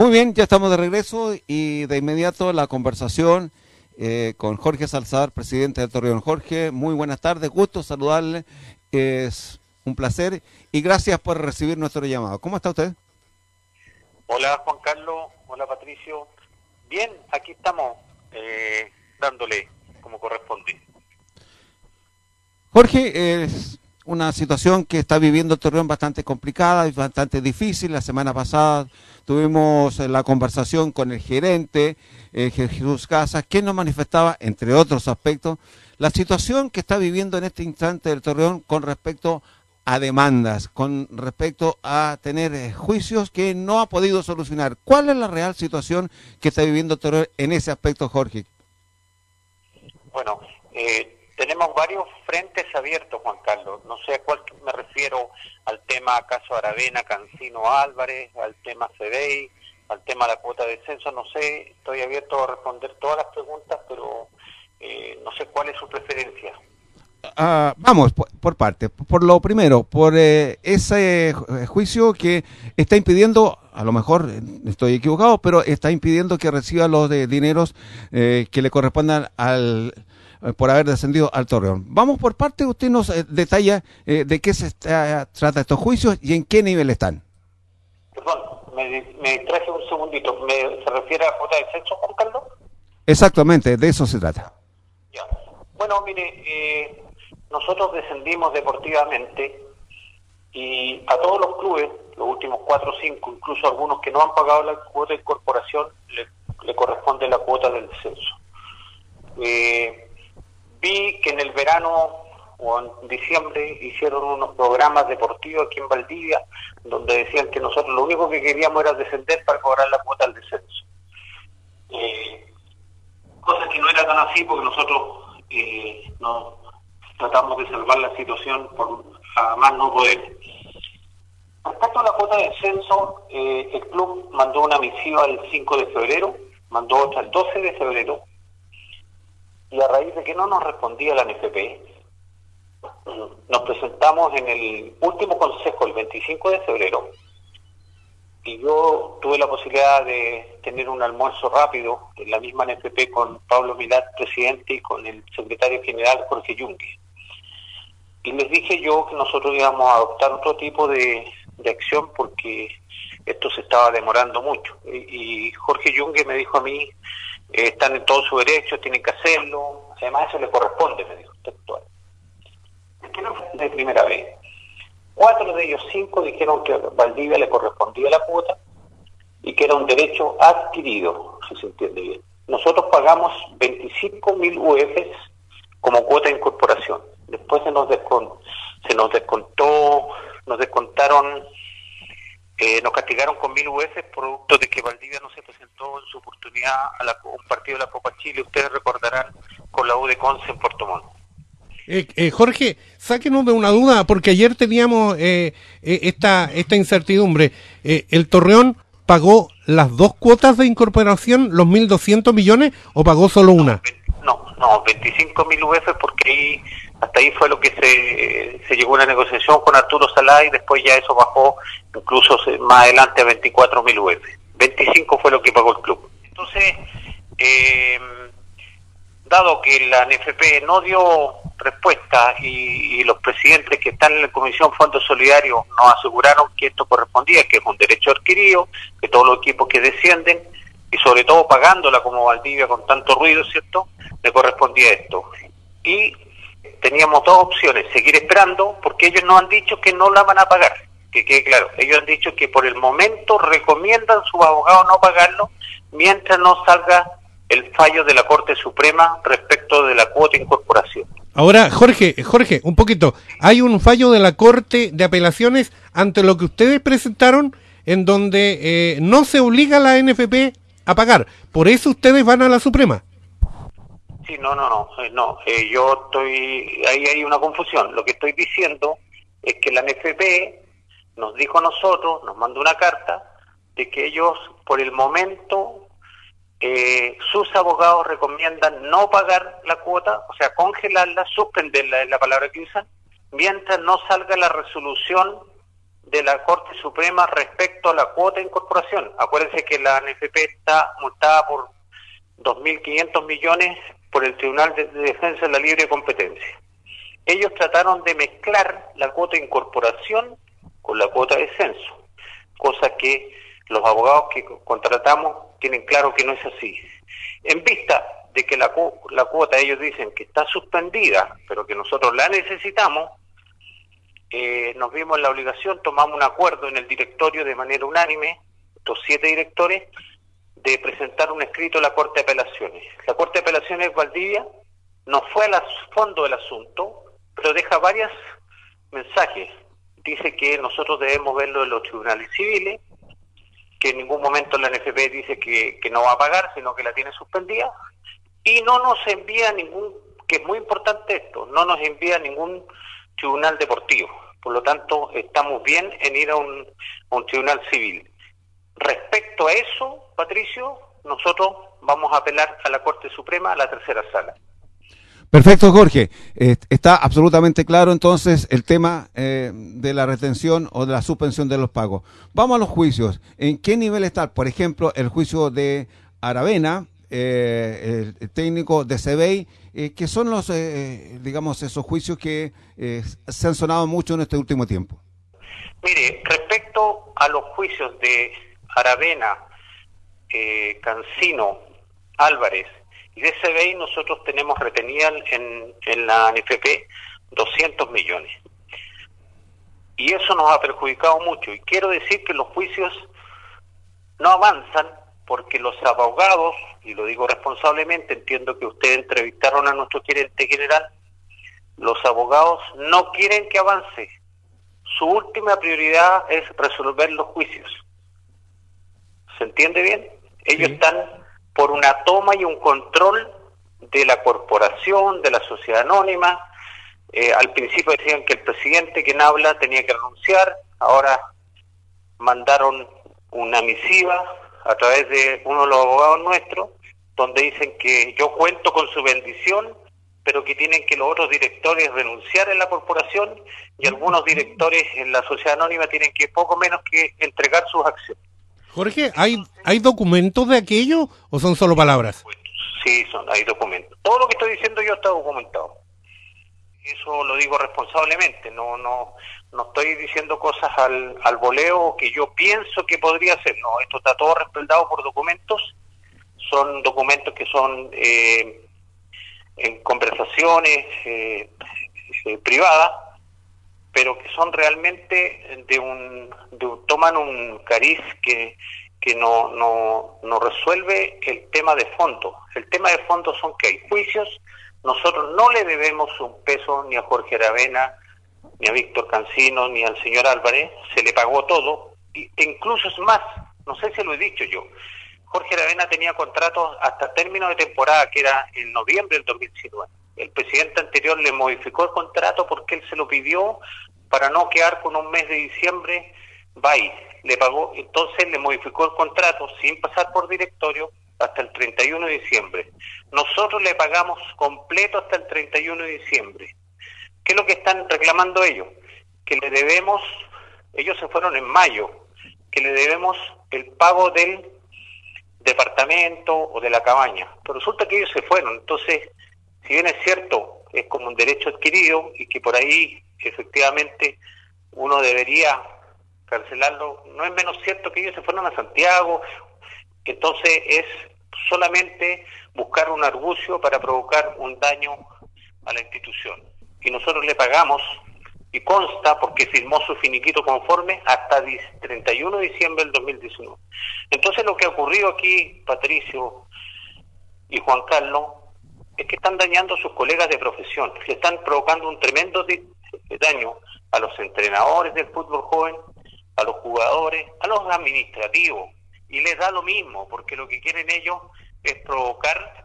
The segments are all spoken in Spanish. Muy bien, ya estamos de regreso y de inmediato la conversación con Jorge Salazar, presidente de Torreón. Jorge, muy buenas tardes, gusto saludarle, es un placer y gracias por recibir nuestro llamado. ¿Cómo está usted? Hola Juan Carlos, hola Patricio. Bien, aquí estamos dándole como corresponde. Jorge, es una situación que está viviendo el Torreón bastante complicada, es bastante difícil. La semana pasada tuvimos la conversación con el gerente Jesús Casas, quien nos manifestaba, entre otros aspectos, la situación que está viviendo en este instante el Torreón con respecto a demandas, con respecto a tener juicios que no ha podido solucionar. ¿Cuál es la real situación que está viviendo el Torreón en ese aspecto, Jorge? Bueno, tenemos varios frentes abiertos, Juan Carlos. No sé a cuál me refiero, al tema caso Aravena, Cancino Álvarez, al tema CEDEI, al tema de la cuota de censo. No sé, estoy abierto a responder todas las preguntas, pero no sé cuál es su preferencia. Vamos, por parte. Por lo primero, por ese juicio que está impidiendo, a lo mejor estoy equivocado, pero está impidiendo que reciba los dineros que le correspondan al... por haber descendido al Torreón. Vamos por parte, usted nos detalla de qué se trata estos juicios y en qué nivel están. Perdón, me traje un segundito. ¿Se refiere a cuota de censo, Juan Carlos? Exactamente, de eso se trata. Ya. Bueno, mire, nosotros descendimos deportivamente y a todos los clubes, los últimos 4 o 5, incluso algunos que no han pagado la cuota de incorporación, le corresponde la cuota del censo. Vi que en el verano o en diciembre hicieron unos programas deportivos aquí en Valdivia donde decían que nosotros lo único que queríamos era descender para cobrar la cuota al descenso. Cosa que no era tan así porque nosotros no tratamos de salvar la situación por jamás no poder. Respecto a la cuota de descenso, el club mandó una misiva el 5 de febrero, mandó otra el 12 de febrero, y a raíz de que no nos respondía la ANFP, nos presentamos en el último consejo, el 25 de febrero, y yo tuve la posibilidad de tener un almuerzo rápido en la misma ANFP con Pablo Milad, presidente, y con el secretario general Jorge Yunge. Y les dije yo que nosotros íbamos a adoptar otro tipo de acción porque esto se estaba demorando mucho. Y Jorge Yunge me dijo a mí, están en todo su derecho, tienen que hacerlo, además eso le corresponde, me dijo textual. ¿Por qué no fue de primera vez? 4 de ellos 5 dijeron que a Valdivia le correspondía la cuota y que era un derecho adquirido, si se entiende bien. Nosotros pagamos 25.000 UFs como cuota de incorporación. Después se nos descontaron, nos castigaron con 1.000 UFs producto de que Valdivia no se presentó en su oportunidad a un partido de la Copa Chile, ustedes recordarán, con la U de Conce en Puerto Montt. Jorge, sáquenos de una duda, porque ayer teníamos esta incertidumbre. ¿El Torreón pagó las dos cuotas de incorporación, los 1.200 millones, o pagó solo una? No, 25.000 UFs porque ahí... Hasta ahí fue lo que se llegó a la negociación con Arturo Salada y después ya eso bajó incluso más adelante a 24.000 UF. 25 fue lo que pagó el club. Entonces, dado que la ANFP no dio respuesta y los presidentes que están en la Comisión Fondo Solidario nos aseguraron que esto correspondía, que es un derecho adquirido, que todos los equipos que descienden, y sobre todo pagándola como Valdivia con tanto ruido, ¿cierto?, le correspondía esto. Y teníamos dos opciones, seguir esperando, porque ellos no han dicho que no la van a pagar, que quede claro, ellos han dicho que por el momento recomiendan a sus abogados no pagarlo mientras no salga el fallo de la Corte Suprema respecto de la cuota de incorporación. Ahora, Jorge, un poquito, hay un fallo de la Corte de Apelaciones ante lo que ustedes presentaron en donde no se obliga a la ANFP a pagar, por eso ustedes van a la Suprema. Sí, no. Yo estoy... Ahí hay una confusión. Lo que estoy diciendo es que la ANFP nos dijo a nosotros, nos mandó una carta, de que ellos, por el momento, sus abogados recomiendan no pagar la cuota, o sea, congelarla, suspenderla, es la palabra que usan, mientras no salga la resolución de la Corte Suprema respecto a la cuota de incorporación. Acuérdense que la ANFP está multada por 2.500 millones por el Tribunal de Defensa de la Libre Competencia. Ellos trataron de mezclar la cuota de incorporación con la cuota de censo, cosa que los abogados que contratamos tienen claro que no es así. En vista de que la cuota, ellos dicen que está suspendida, pero que nosotros la necesitamos, nos vimos en la obligación, tomamos un acuerdo en el directorio de manera unánime, los 7 directores, de presentar un escrito a la Corte de Apelaciones. La Corte de Apelaciones Valdivia no fue al fondo del asunto, pero deja varios mensajes. Dice que nosotros debemos verlo en los tribunales civiles, que en ningún momento la ANFP dice que no va a pagar, sino que la tiene suspendida, y no nos envía ningún, que es muy importante esto, no nos envía ningún tribunal deportivo. Por lo tanto, estamos bien en ir a un tribunal civil. Respecto a eso, Patricio, nosotros vamos a apelar a la Corte Suprema, a la tercera sala. Perfecto, Jorge. Está absolutamente claro entonces el tema de la retención o de la suspensión de los pagos. Vamos a los juicios. ¿En qué nivel está, por ejemplo, el juicio de Aravena, el técnico de CEDEI, que son los, digamos, esos juicios que se han sonado mucho en este último tiempo? Mire, respecto a los juicios de Aravena, Cancino, Álvarez y de SBI, nosotros tenemos retenida en la ANFP 200 millones. Y eso nos ha perjudicado mucho. Y quiero decir que los juicios no avanzan porque los abogados, y lo digo responsablemente, entiendo que ustedes entrevistaron a nuestro gerente general, los abogados no quieren que avance. Su última prioridad es resolver los juicios. ¿Se entiende bien? Ellos están por una toma y un control de la corporación, de la sociedad anónima. Al principio decían que el presidente, quien habla, tenía que renunciar. Ahora mandaron una misiva a través de uno de los abogados nuestros, donde dicen que yo cuento con su bendición, pero que tienen que los otros directores renunciar en la corporación, y algunos directores en la sociedad anónima tienen que poco menos que entregar sus acciones. Jorge, ¿hay documentos de aquello o son solo palabras? Sí, hay documentos. Todo lo que estoy diciendo yo está documentado. Eso lo digo responsablemente, no estoy diciendo cosas al voleo que yo pienso que podría ser. No, esto está todo respaldado por documentos. Son documentos que son en conversaciones privadas, pero que son realmente toman un cariz que no resuelve el tema de fondo. El tema de fondo son que hay juicios. Nosotros no le debemos un peso ni a Jorge Aravena, ni a Víctor Cancino, ni al señor Álvarez. Se le pagó todo, e incluso es más, no sé si lo he dicho yo, Jorge Aravena tenía contratos hasta término de temporada, que era en noviembre del 2019. El presidente anterior le modificó el contrato porque él se lo pidió para no quedar con un mes de diciembre, le pagó, entonces le modificó el contrato sin pasar por directorio hasta el 31 de diciembre. Nosotros le pagamos completo hasta el 31 de diciembre. ¿Qué es lo que están reclamando ellos? Que le debemos, ellos se fueron en mayo, que le debemos el pago del departamento o de la cabaña. Pero resulta que ellos se fueron, entonces, si bien es cierto, es como un derecho adquirido y que por ahí efectivamente uno debería cancelarlo, no es menos cierto que ellos se fueron a Santiago. Entonces es solamente buscar un argucio para provocar un daño a la institución. Y nosotros le pagamos, y consta porque firmó su finiquito conforme hasta 31 de diciembre del 2019. Entonces lo que ha ocurrido aquí, Patricio y Juan Carlos, es que están dañando a sus colegas de profesión, le están provocando un tremendo daño a los entrenadores del fútbol joven, a los jugadores, a los administrativos, y les da lo mismo, porque lo que quieren ellos es provocar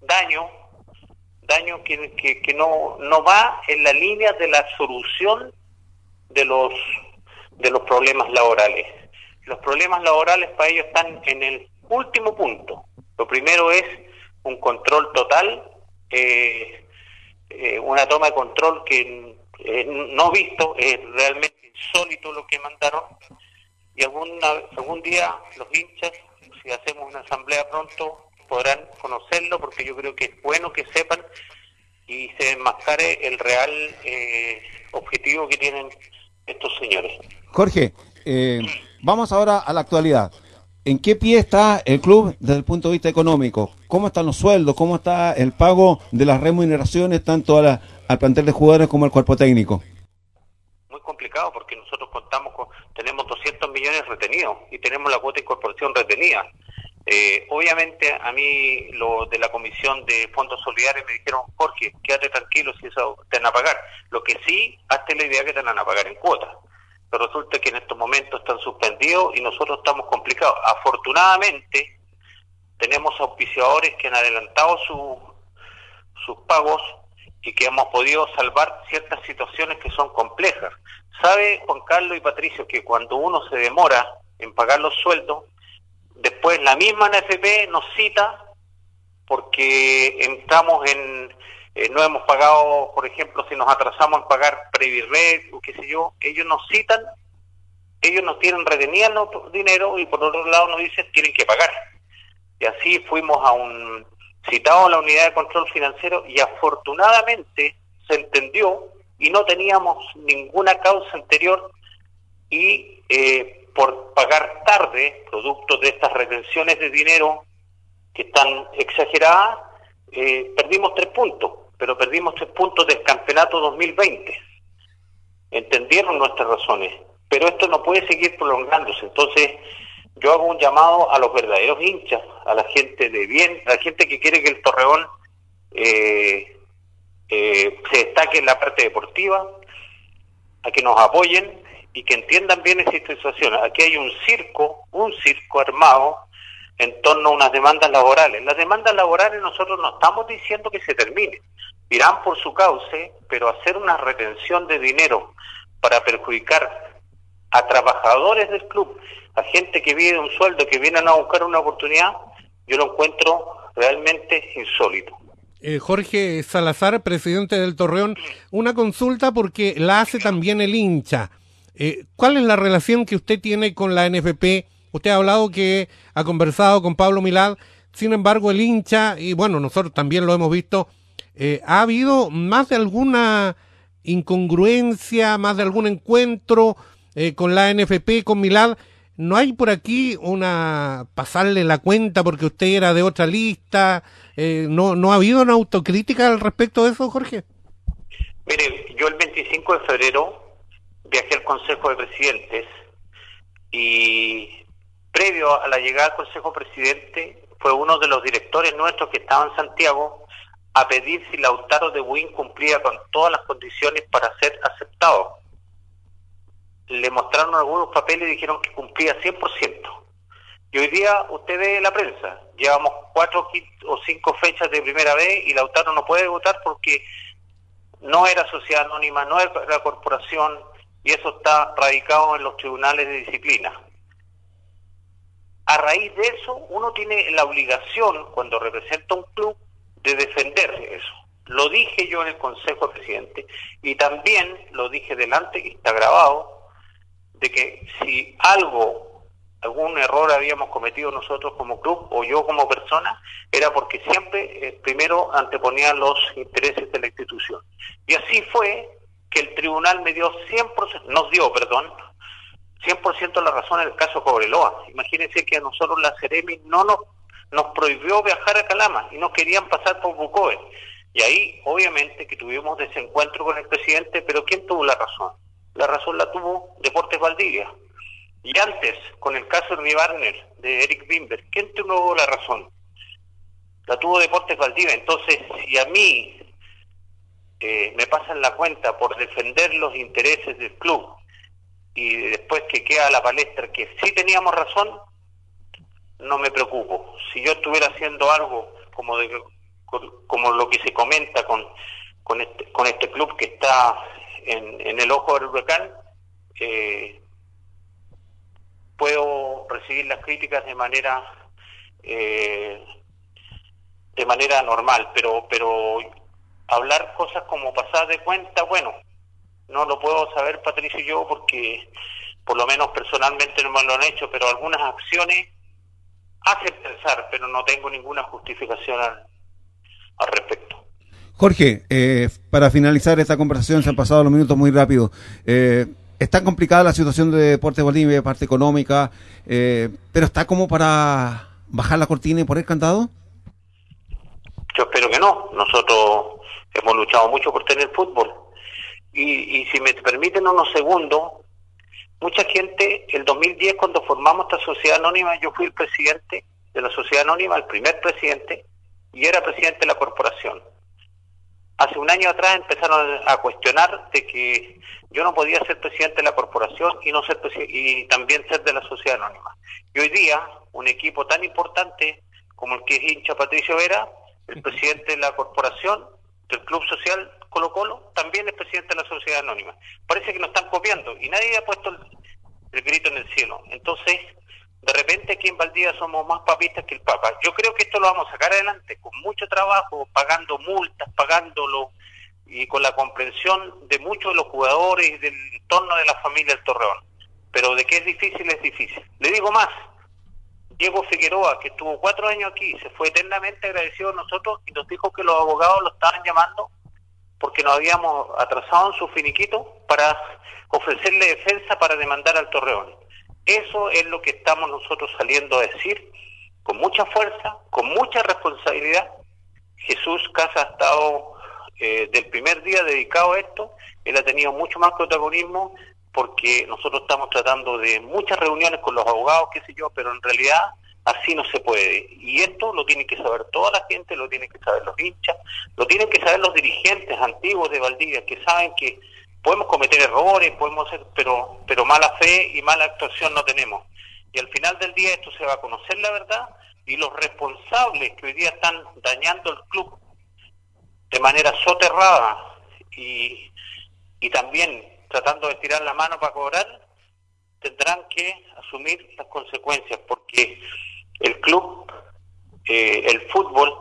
daño que no va en la línea de la solución de los problemas laborales. Los problemas laborales para ellos están en el último punto. Lo primero es un control total, una toma de control que no visto, es realmente insólito lo que mandaron. Y algún día los hinchas, si hacemos una asamblea pronto, podrán conocerlo, porque yo creo que es bueno que sepan y se enmascare el real objetivo que tienen estos señores. Jorge, vamos ahora a la actualidad. ¿En qué pie está el club desde el punto de vista económico? ¿Cómo están los sueldos? ¿Cómo está el pago de las remuneraciones tanto al plantel de jugadores como al cuerpo técnico? Muy complicado, porque nosotros tenemos 200 millones retenidos y tenemos la cuota de incorporación retenida. Obviamente a mí los de la Comisión de Fondos Solidarios me dijeron: Jorge, quédate tranquilo, si eso te van a pagar. Lo que sí, hazte la idea que te van a pagar en cuotas. Pero resulta que en estos momentos están suspendidos y nosotros estamos complicados. Afortunadamente tenemos auspiciadores que han adelantado sus pagos y que hemos podido salvar ciertas situaciones que son complejas. ¿Sabe, Juan Carlos y Patricio, que cuando uno se demora en pagar los sueldos, después la misma ANFP nos cita porque entramos no hemos pagado, por ejemplo, si nos atrasamos en pagar previ-red o qué sé yo, ellos nos citan, ellos nos tienen retenido el dinero y por otro lado nos dicen tienen que pagar? Y así fuimos a un citado a la unidad de control financiero y afortunadamente se entendió y no teníamos ninguna causa anterior y... por pagar tarde, producto de estas retenciones de dinero que están exageradas, perdimos 3 puntos, pero perdimos 3 puntos del campeonato 2020. Entendieron nuestras razones, pero esto no puede seguir prolongándose. Entonces, yo hago un llamado a los verdaderos hinchas, a la gente de bien, a la gente que quiere que el Torreón se destaque en la parte deportiva, a que nos apoyen y que entiendan bien esta situación. Aquí hay un circo armado en torno a unas demandas laborales. Las demandas laborales nosotros no estamos diciendo que se terminen, irán por su cauce, pero hacer una retención de dinero para perjudicar a trabajadores del club, a gente que vive de un sueldo, que vienen a buscar una oportunidad, yo lo encuentro realmente insólito. Jorge Salazar, presidente del Torreón, una consulta porque la hace también el hincha. ¿Cuál es la relación que usted tiene con la ANFP? Usted ha hablado que ha conversado con Pablo Milad, sin embargo el hincha, y bueno, nosotros también lo hemos visto, ¿ha habido más de alguna incongruencia, más de algún encuentro con la ANFP, con Milad? ¿No hay por aquí una pasarle la cuenta porque usted era de otra lista? ¿No ha habido una autocrítica al respecto de eso, Jorge? Mire, yo el 25 de febrero viajé al Consejo de Presidentes y previo a la llegada al Consejo Presidente fue uno de los directores nuestros que estaba en Santiago a pedir si Lautaro de Wynn cumplía con todas las condiciones para ser aceptado. Le mostraron algunos papeles y dijeron que cumplía 100%. Y hoy día usted ve la prensa, llevamos 4 o 5 fechas de primera vez y Lautaro no puede votar porque no era sociedad anónima, no era corporación, y eso está radicado en los tribunales de disciplina. A raíz de eso, uno tiene la obligación, cuando representa un club, de defender eso. Lo dije yo en el Consejo de Presidentes, y también lo dije delante, que está grabado, de que si algún error habíamos cometido nosotros como club, o yo como persona, era porque siempre primero anteponía los intereses de la institución. Y así fue, que el tribunal nos dio 100% la razón en el caso Cobreloa. Imagínense que a nosotros la Seremi nos prohibió viajar a Calama y no querían pasar por Bucoe. Y ahí, obviamente, que tuvimos desencuentro con el presidente, pero ¿quién tuvo la razón? La razón la tuvo Deportes Valdivia. Y antes, con el caso de Mibarnel, de Eric Bimber, ¿quién tuvo la razón? La tuvo Deportes Valdivia. Entonces, si a mí me pasan la cuenta por defender los intereses del club y después que queda la palestra que sí teníamos razón, no me preocupo. Si yo estuviera haciendo algo como lo que se comenta con este club que está en el ojo del huracán, puedo recibir las críticas de manera normal, pero hablar cosas como pasar de cuenta, bueno, No lo puedo saber, Patricio, y yo, porque por lo menos personalmente no me lo han hecho, pero algunas acciones hacen pensar, pero no tengo ninguna justificación al respecto. Jorge, para finalizar esta conversación, se han pasado los minutos muy rápido. Está complicada la situación de Deportes Bolivia, parte económica, pero ¿está como para bajar la cortina y poner candado? Yo espero que no. Nosotros hemos luchado mucho por tener fútbol. Y si me permiten unos segundos, mucha gente, el 2010, cuando formamos esta sociedad anónima, yo fui el presidente de la sociedad anónima, el primer presidente, y era presidente de la corporación. Hace un año atrás empezaron a cuestionar de que yo no podía ser presidente de la corporación y no ser y también ser de la sociedad anónima. Y hoy día, un equipo tan importante como el que es hincha Patricio Vera, el presidente de la corporación, del Club Social Colo Colo, también es presidente de la sociedad anónima. Parece que nos están copiando y nadie ha puesto el grito en el cielo. Entonces, de repente aquí en Valdivia somos más papistas que el Papa. Yo creo que esto lo vamos a sacar adelante con mucho trabajo, pagando multas, pagándolo, y con la comprensión de muchos de los jugadores y del entorno de la familia del Torreón. Pero de que es difícil, es difícil. Le digo más, Diego Figueroa, que estuvo 4 años aquí, se fue eternamente agradecido a nosotros y nos dijo que los abogados lo estaban llamando porque nos habíamos atrasado en su finiquito para ofrecerle defensa para demandar al Torreón. Eso es lo que estamos nosotros saliendo a decir, con mucha fuerza, con mucha responsabilidad. Jesús Casas ha estado del primer día dedicado a esto, él ha tenido mucho más protagonismo porque nosotros estamos tratando de muchas reuniones con los abogados, qué sé yo, pero en realidad así no se puede. Y esto lo tiene que saber toda la gente, lo tienen que saber los hinchas, lo tienen que saber los dirigentes antiguos de Valdivia, que saben que podemos cometer errores, podemos hacer, pero mala fe y mala actuación no tenemos. Y al final del día esto se va a conocer la verdad y los responsables que hoy día están dañando el club de manera soterrada y también tratando de tirar la mano para cobrar, tendrán que asumir las consecuencias, porque el club, el fútbol,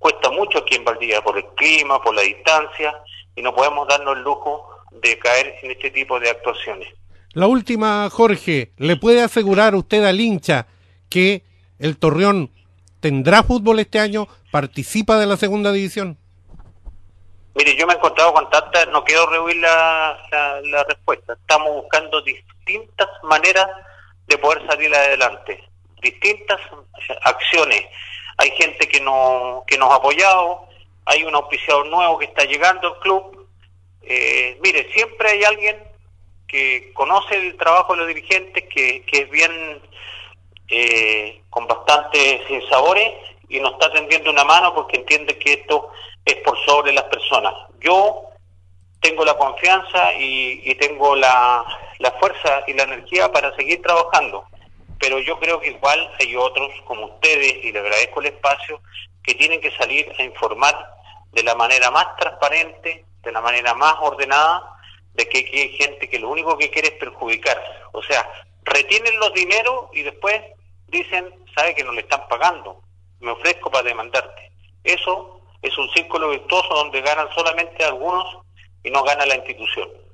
cuesta mucho aquí en Valdivia por el clima, por la distancia, y no podemos darnos el lujo de caer en este tipo de actuaciones. La última, Jorge, ¿le puede asegurar usted al hincha que el Torreón tendrá fútbol este año, participa de la segunda división? Mire, yo me he encontrado con tantas, no quiero rehuir la respuesta. Estamos buscando distintas maneras de poder salir adelante, distintas acciones. Hay gente que nos ha apoyado, hay un auspiciador nuevo que está llegando al club. Mire, siempre hay alguien que conoce el trabajo de los dirigentes, que es bien con bastantes sinsabores y nos está tendiendo una mano porque entiende que esto es por sobre las personas. Yo tengo la confianza y tengo la fuerza y la energía para seguir trabajando, pero yo creo que igual hay otros como ustedes, y le agradezco el espacio, que tienen que salir a informar de la manera más transparente, de la manera más ordenada, de que hay gente que lo único que quiere es perjudicar. O sea, retienen los dineros y después dicen, sabe que no le están pagando, me ofrezco para demandarte. Eso es un círculo virtuoso donde ganan solamente algunos y no gana la institución.